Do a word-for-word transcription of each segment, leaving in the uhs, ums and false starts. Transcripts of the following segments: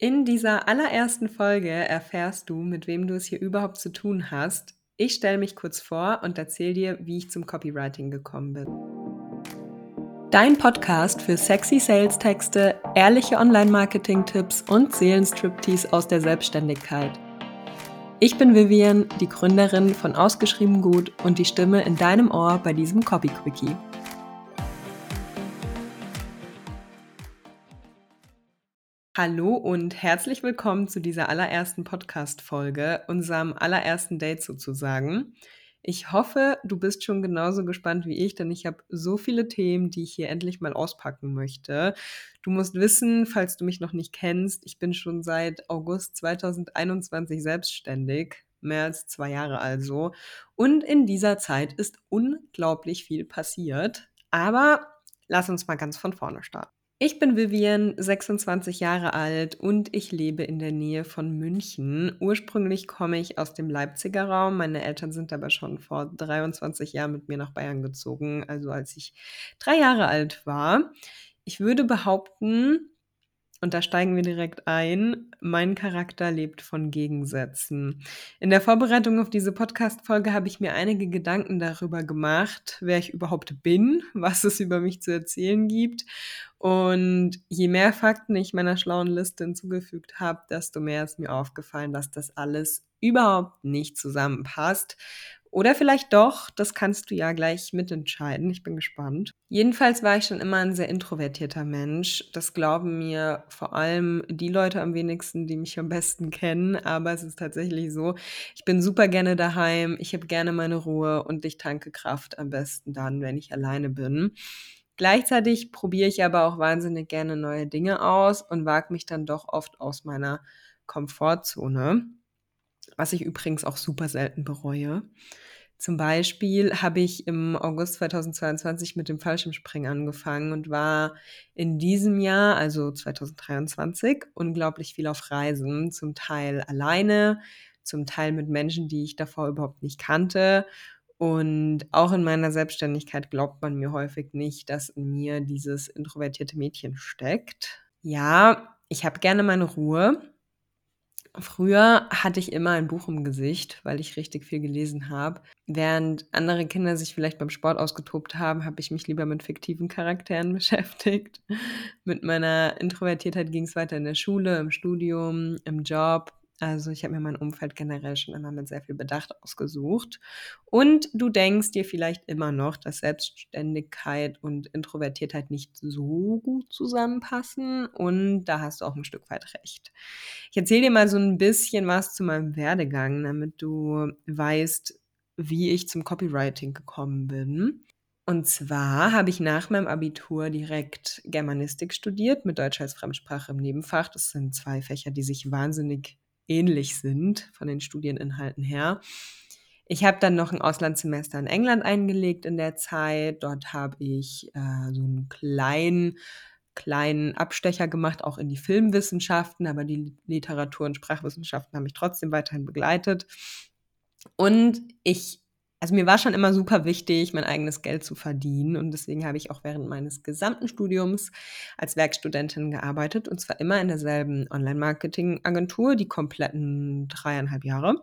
In dieser allerersten Folge erfährst du, mit wem du es hier überhaupt zu tun hast. Ich stelle mich kurz vor und erzähle dir, wie ich zum Copywriting gekommen bin. Dein Podcast für sexy Sales-Texte, ehrliche Online-Marketing-Tipps und Seelenstriptease aus der Selbstständigkeit. Ich bin Vivian, die Gründerin von Ausgeschrieben Gut und die Stimme in deinem Ohr bei diesem Copy Quickie. Hallo und herzlich willkommen zu dieser allerersten Podcast-Folge, unserem allerersten Date sozusagen. Ich hoffe, du bist schon genauso gespannt wie ich, denn ich habe so viele Themen, die ich hier endlich mal auspacken möchte. Du musst wissen, falls du mich noch nicht kennst, ich bin schon seit August zweitausendeinundzwanzig selbstständig, mehr als zwei Jahre also. Und in dieser Zeit ist unglaublich viel passiert, aber lass uns mal ganz von vorne starten. Ich bin Vivian, sechsundzwanzig Jahre alt und ich lebe in der Nähe von München. Ursprünglich komme ich aus dem Leipziger Raum. Meine Eltern sind aber schon vor dreiundzwanzig Jahren mit mir nach Bayern gezogen, also als ich drei Jahre alt war. Ich würde behaupten, und da steigen wir direkt ein, mein Charakter lebt von Gegensätzen. In der Vorbereitung auf diese Podcast-Folge habe ich mir einige Gedanken darüber gemacht, wer ich überhaupt bin, was es über mich zu erzählen gibt. Und je mehr Fakten ich meiner schlauen Liste hinzugefügt habe, desto mehr ist mir aufgefallen, dass das alles überhaupt nicht zusammenpasst. Oder vielleicht doch, das kannst du ja gleich mitentscheiden, ich bin gespannt. Jedenfalls war ich schon immer ein sehr introvertierter Mensch. Das glauben mir vor allem die Leute am wenigsten, die mich am besten kennen, aber es ist tatsächlich so, ich bin super gerne daheim, ich habe gerne meine Ruhe und ich tanke Kraft am besten dann, wenn ich alleine bin. Gleichzeitig probiere ich aber auch wahnsinnig gerne neue Dinge aus und wage mich dann doch oft aus meiner Komfortzone, was ich übrigens auch super selten bereue. Zum Beispiel habe ich im August zweitausendzweiundzwanzig mit dem Fallschirmspringen angefangen und war in diesem Jahr, also zweitausenddreiundzwanzig, unglaublich viel auf Reisen, zum Teil alleine, zum Teil mit Menschen, die ich davor überhaupt nicht kannte. Und auch in meiner Selbstständigkeit glaubt man mir häufig nicht, dass in mir dieses introvertierte Mädchen steckt. Ja, ich habe gerne meine Ruhe. Früher hatte ich immer ein Buch im Gesicht, weil ich richtig viel gelesen habe. Während andere Kinder sich vielleicht beim Sport ausgetobt haben, habe ich mich lieber mit fiktiven Charakteren beschäftigt. Mit meiner Introvertiertheit ging es weiter in der Schule, im Studium, im Job. Also ich habe mir mein Umfeld generell schon immer mit sehr viel Bedacht ausgesucht. Und du denkst dir vielleicht immer noch, dass Selbstständigkeit und Introvertiertheit nicht so gut zusammenpassen. Und da hast du auch ein Stück weit recht. Ich erzähle dir mal so ein bisschen was zu meinem Werdegang, damit du weißt, wie ich zum Copywriting gekommen bin. Und zwar habe ich nach meinem Abitur direkt Germanistik studiert mit Deutsch als Fremdsprache im Nebenfach. Das sind zwei Fächer, die sich wahnsinnig ähnlich sind von den Studieninhalten her. Ich habe dann noch ein Auslandssemester in England eingelegt in der Zeit. Dort habe ich äh, so einen kleinen, kleinen Abstecher gemacht, auch in die Filmwissenschaften, aber die Literatur- und Sprachwissenschaften haben mich trotzdem weiterhin begleitet. Und ich, also mir war schon immer super wichtig, mein eigenes Geld zu verdienen und deswegen habe ich auch während meines gesamten Studiums als Werkstudentin gearbeitet und zwar immer in derselben Online-Marketing-Agentur, die kompletten dreieinhalb Jahre.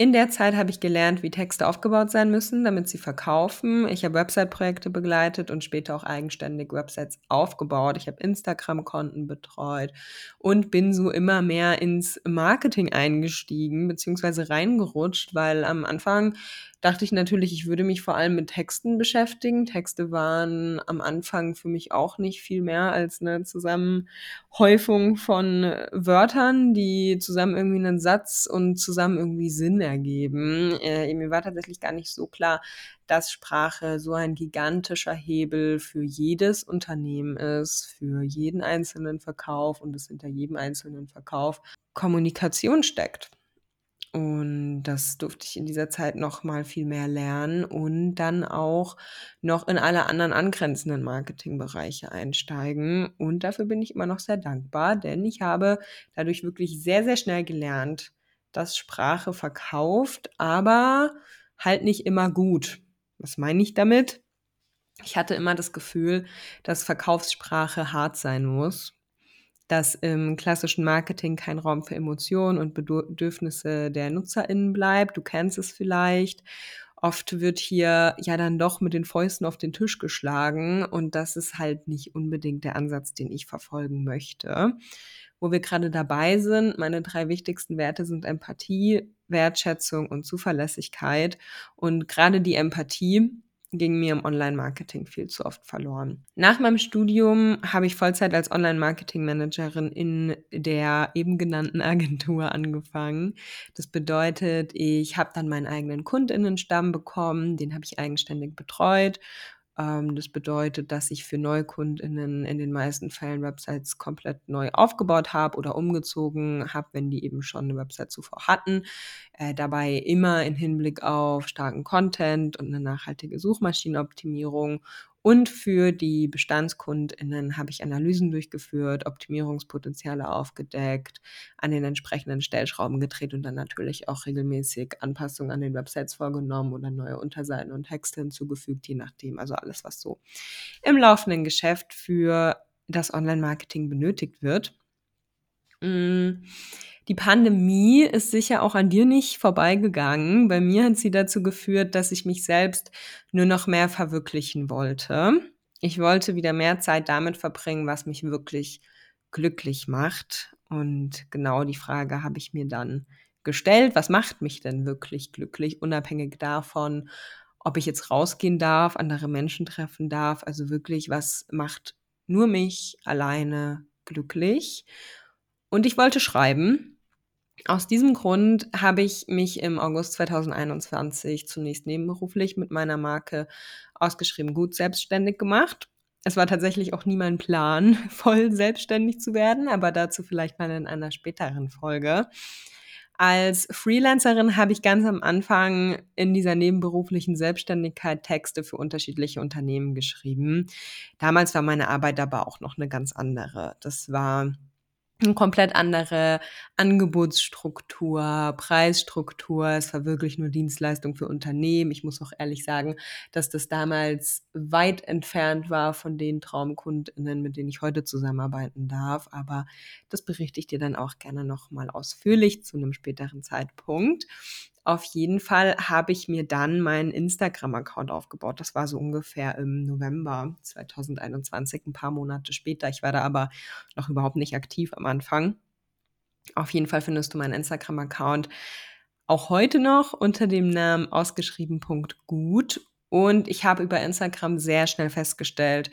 In der Zeit habe ich gelernt, wie Texte aufgebaut sein müssen, damit sie verkaufen. Ich habe Website-Projekte begleitet und später auch eigenständig Websites aufgebaut. Ich habe Instagram-Konten betreut und bin so immer mehr ins Marketing eingestiegen bzw. reingerutscht, weil am Anfang dachte ich natürlich, ich würde mich vor allem mit Texten beschäftigen. Texte waren am Anfang für mich auch nicht viel mehr als eine Zusammenhäufung von Wörtern, die zusammen irgendwie einen Satz und zusammen irgendwie Sinn ergeben. Äh, mir war tatsächlich gar nicht so klar, dass Sprache so ein gigantischer Hebel für jedes Unternehmen ist, für jeden einzelnen Verkauf und es hinter jedem einzelnen Verkauf Kommunikation steckt. Und das durfte ich in dieser Zeit noch mal viel mehr lernen und dann auch noch in alle anderen angrenzenden Marketingbereiche einsteigen. Und dafür bin ich immer noch sehr dankbar, denn ich habe dadurch wirklich sehr, sehr schnell gelernt, dass Sprache verkauft, aber halt nicht immer gut. Was meine ich damit? Ich hatte immer das Gefühl, dass Verkaufssprache hart sein muss. dass im klassischen Marketing kein Raum für Emotionen und Bedürfnisse der NutzerInnen bleibt. Du kennst es vielleicht. Oft wird hier ja dann doch mit den Fäusten auf den Tisch geschlagen und das ist halt nicht unbedingt der Ansatz, den ich verfolgen möchte. Wo wir gerade dabei sind, meine drei wichtigsten Werte sind Empathie, Wertschätzung und Zuverlässigkeit. Und gerade die Empathie ging mir im Online-Marketing viel zu oft verloren. Nach meinem Studium habe ich Vollzeit als Online-Marketing-Managerin in der eben genannten Agentur angefangen. Das bedeutet, ich habe dann meinen eigenen KundInnenstamm bekommen, den habe ich eigenständig betreut. Das bedeutet, dass ich für NeukundInnen in den meisten Fällen Websites komplett neu aufgebaut habe oder umgezogen habe, wenn die eben schon eine Website zuvor hatten. Äh, dabei immer im Hinblick auf starken Content und eine nachhaltige Suchmaschinenoptimierung. Und für die BestandskundInnen habe ich Analysen durchgeführt, Optimierungspotenziale aufgedeckt, an den entsprechenden Stellschrauben gedreht und dann natürlich auch regelmäßig Anpassungen an den Websites vorgenommen oder neue Unterseiten und Texte hinzugefügt, je nachdem. Also alles, was so im laufenden Geschäft für das Online-Marketing benötigt wird. Die Pandemie ist sicher auch an dir nicht vorbeigegangen. Bei mir hat sie dazu geführt, dass ich mich selbst nur noch mehr verwirklichen wollte. Ich wollte wieder mehr Zeit damit verbringen, was mich wirklich glücklich macht. Und genau die Frage habe ich mir dann gestellt. Was macht mich denn wirklich glücklich, unabhängig davon, ob ich jetzt rausgehen darf, andere Menschen treffen darf? Also wirklich, was macht nur mich alleine glücklich? Und ich wollte schreiben. Aus diesem Grund habe ich mich im August zweitausendeinundzwanzig zunächst nebenberuflich mit meiner Marke Ausgeschrieben Gut selbstständig gemacht. Es war tatsächlich auch nie mein Plan, voll selbstständig zu werden, aber dazu vielleicht mal in einer späteren Folge. Als Freelancerin habe ich ganz am Anfang in dieser nebenberuflichen Selbstständigkeit Texte für unterschiedliche Unternehmen geschrieben. Damals war meine Arbeit aber auch noch eine ganz andere. Das war eine komplett andere Angebotsstruktur, Preisstruktur. Es war wirklich nur Dienstleistung für Unternehmen. Ich muss auch ehrlich sagen, dass das damals weit entfernt war von den TraumkundInnen, mit denen ich heute zusammenarbeiten darf. Aber das berichte ich dir dann auch gerne nochmal ausführlich zu einem späteren Zeitpunkt. Auf jeden Fall habe ich mir dann meinen Instagram-Account aufgebaut. Das war so ungefähr im November zweitausendeinundzwanzig, ein paar Monate später. Ich war da aber noch überhaupt nicht aktiv am Anfang. Auf jeden Fall findest du meinen Instagram-Account auch heute noch unter dem Namen ausgeschrieben Punkt gut. Und ich habe über Instagram sehr schnell festgestellt,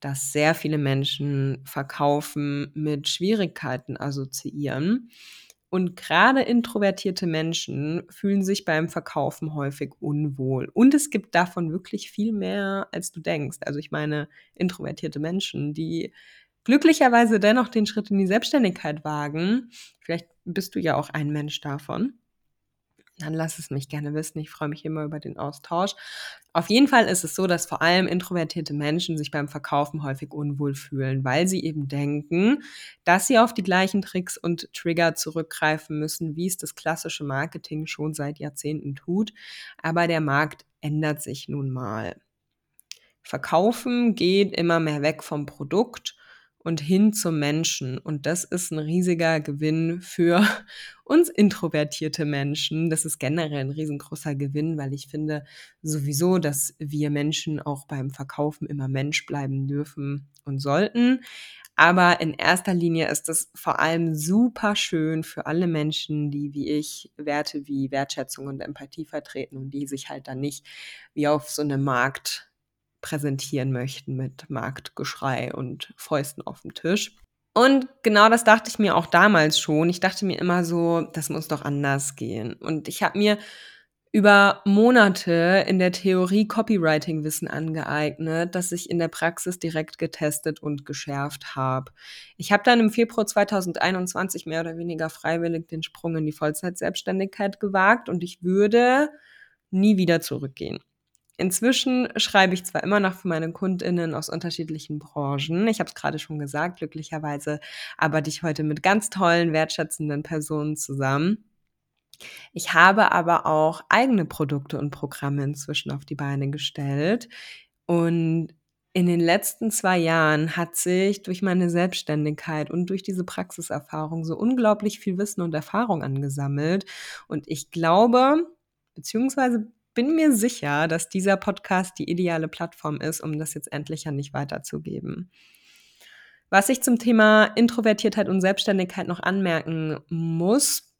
dass sehr viele Menschen Verkaufen mit Schwierigkeiten assoziieren. Und gerade introvertierte Menschen fühlen sich beim Verkaufen häufig unwohl. Und es gibt davon wirklich viel mehr, als du denkst. Also ich meine introvertierte Menschen, die glücklicherweise dennoch den Schritt in die Selbstständigkeit wagen. Vielleicht bist du ja auch ein Mensch davon. Dann lass es mich gerne wissen. Ich freue mich immer über den Austausch. Auf jeden Fall ist es so, dass vor allem introvertierte Menschen sich beim Verkaufen häufig unwohl fühlen, weil sie eben denken, dass sie auf die gleichen Tricks und Trigger zurückgreifen müssen, wie es das klassische Marketing schon seit Jahrzehnten tut. Aber der Markt ändert sich nun mal. Verkaufen geht immer mehr weg vom Produkt und hin zum Menschen. Und das ist ein riesiger Gewinn für uns introvertierte Menschen. Das ist generell ein riesengroßer Gewinn, weil ich finde sowieso, dass wir Menschen auch beim Verkaufen immer Mensch bleiben dürfen und sollten. Aber in erster Linie ist das vor allem super schön für alle Menschen, die wie ich Werte wie Wertschätzung und Empathie vertreten und die sich halt dann nicht wie auf so einem Markt präsentieren möchten mit Marktgeschrei und Fäusten auf dem Tisch. Und genau das dachte ich mir auch damals schon. Ich dachte mir immer so, das muss doch anders gehen. Und ich habe mir über Monate in der Theorie Copywriting-Wissen angeeignet, das ich in der Praxis direkt getestet und geschärft habe. Ich habe dann im Februar zweitausendeinundzwanzig mehr oder weniger freiwillig den Sprung in die Vollzeit-Selbstständigkeit gewagt und ich würde nie wieder zurückgehen. Inzwischen schreibe ich zwar immer noch für meine KundInnen aus unterschiedlichen Branchen, ich habe es gerade schon gesagt, glücklicherweise arbeite ich heute mit ganz tollen, wertschätzenden Personen zusammen. Ich habe aber auch eigene Produkte und Programme inzwischen auf die Beine gestellt und In den letzten zwei Jahren hat sich durch meine Selbstständigkeit und durch diese Praxiserfahrung so unglaublich viel Wissen und Erfahrung angesammelt. Und ich glaube, beziehungsweise bin mir sicher, dass dieser Podcast die ideale Plattform ist, um das jetzt endlich an dich weiterzugeben. Was ich zum Thema Introvertiertheit und Selbstständigkeit noch anmerken muss,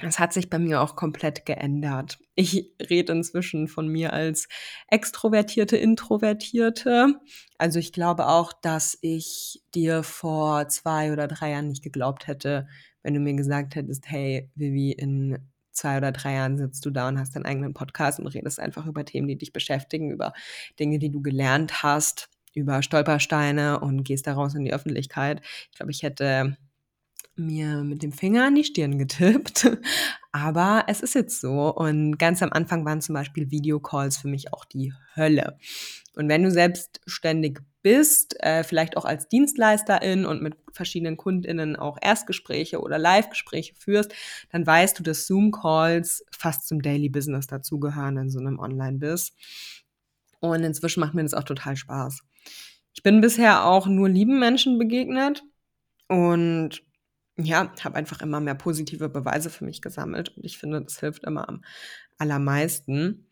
das hat sich bei mir auch komplett geändert. Ich rede inzwischen von mir als extrovertierte, introvertierte. Also ich glaube auch, dass ich dir vor zwei oder drei Jahren nicht geglaubt hätte, wenn du mir gesagt hättest, hey Vivi, in zwei oder drei Jahren sitzt du da und hast deinen eigenen Podcast und redest einfach über Themen, die dich beschäftigen, über Dinge, die du gelernt hast, über Stolpersteine und gehst daraus in die Öffentlichkeit. Ich glaube, ich hätte mir mit dem Finger an die Stirn getippt, aber es ist jetzt so und ganz am Anfang waren zum Beispiel Videocalls für mich auch die Hölle. Und wenn du selbstständig bist, äh, vielleicht auch als Dienstleisterin und mit verschiedenen KundInnen auch Erstgespräche oder Live-Gespräche führst, dann weißt du, dass Zoom-Calls fast zum Daily Business dazugehören in so einem Online-Biz. Und inzwischen macht mir das auch total Spaß. Ich bin bisher auch nur lieben Menschen begegnet und ja, habe einfach immer mehr positive Beweise für mich gesammelt und ich finde, das hilft immer am allermeisten.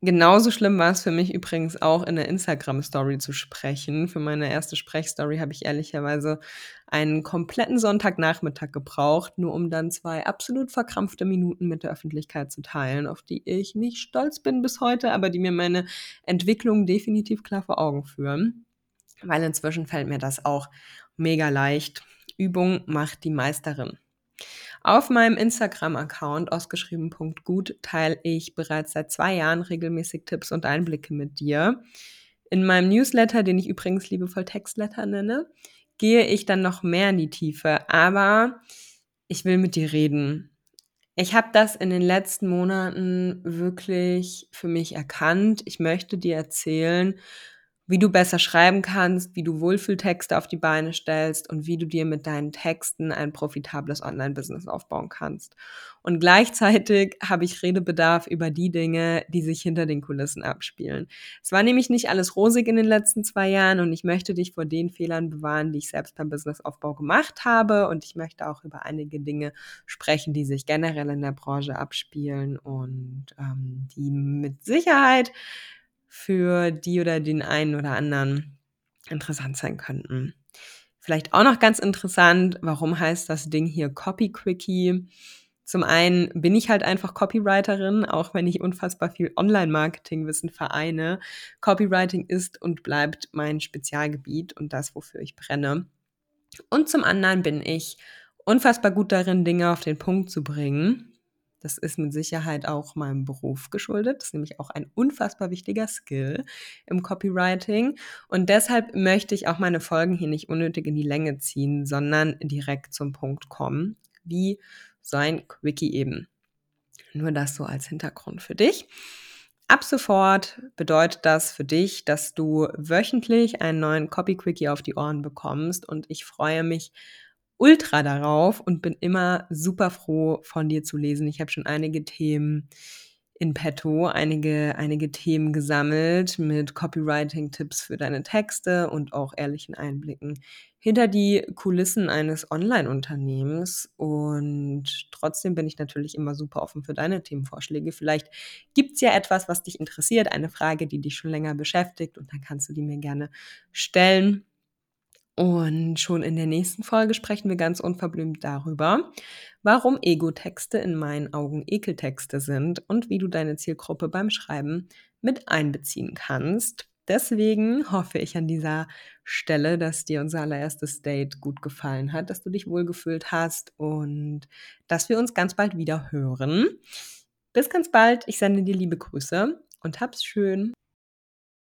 Genauso schlimm war es für mich übrigens auch, in der Instagram-Story zu sprechen. Für meine erste Sprechstory habe ich ehrlicherweise einen kompletten Sonntagnachmittag gebraucht, nur um dann zwei absolut verkrampfte Minuten mit der Öffentlichkeit zu teilen, auf die ich nicht stolz bin bis heute, aber die mir meine Entwicklung definitiv klar vor Augen führen, weil inzwischen fällt mir das auch mega leicht. Übung macht die Meisterin. Auf meinem Instagram-Account ausgeschrieben Punkt gut teile ich bereits seit zwei Jahren regelmäßig Tipps und Einblicke mit dir. In meinem Newsletter, den ich übrigens liebevoll Textletter nenne, gehe ich dann noch mehr in die Tiefe, aber ich will mit dir reden. Ich habe das in den letzten Monaten wirklich für mich erkannt. Ich möchte dir erzählen, wie du besser schreiben kannst, wie du Wohlfühltexte auf die Beine stellst und wie du dir mit deinen Texten ein profitables Online-Business aufbauen kannst. Und gleichzeitig habe ich Redebedarf über die Dinge, die sich hinter den Kulissen abspielen. Es war nämlich nicht alles rosig in den letzten zwei Jahren und ich möchte dich vor den Fehlern bewahren, die ich selbst beim Businessaufbau gemacht habe und ich möchte auch über einige Dinge sprechen, die sich generell in der Branche abspielen und ähm, die mit Sicherheit für die oder den einen oder anderen interessant sein könnten. Vielleicht auch noch ganz interessant, warum heißt das Ding hier Copy Quickie? Zum einen bin ich halt einfach Copywriterin, auch wenn ich unfassbar viel Online-Marketing-Wissen vereine. Copywriting ist und bleibt mein Spezialgebiet und das, wofür ich brenne. Und zum anderen bin ich unfassbar gut darin, Dinge auf den Punkt zu bringen. Das ist mit Sicherheit auch meinem Beruf geschuldet. Das ist nämlich auch ein unfassbar wichtiger Skill im Copywriting. Und deshalb möchte ich auch meine Folgen hier nicht unnötig in die Länge ziehen, sondern direkt zum Punkt kommen, wie so ein Quickie eben. Nur das so als Hintergrund für dich. Ab sofort bedeutet das für dich, dass du wöchentlich einen neuen Copy-Quickie auf die Ohren bekommst. Und ich freue mich ultra darauf und bin immer super froh, von dir zu lesen. Ich habe schon einige Themen in petto, einige, einige Themen gesammelt mit Copywriting-Tipps für deine Texte und auch ehrlichen Einblicken hinter die Kulissen eines Online-Unternehmens. Und trotzdem bin ich natürlich immer super offen für deine Themenvorschläge. Vielleicht gibt es ja etwas, was dich interessiert, eine Frage, die dich schon länger beschäftigt und dann kannst du die mir gerne stellen. Und schon in der nächsten Folge sprechen wir ganz unverblümt darüber, warum Ego-Texte in meinen Augen Ekeltexte sind und wie du deine Zielgruppe beim Schreiben mit einbeziehen kannst. Deswegen hoffe ich an dieser Stelle, dass dir unser allererstes Date gut gefallen hat, dass du dich wohlgefühlt hast und dass wir uns ganz bald wieder hören. Bis ganz bald, ich sende dir liebe Grüße und hab's schön.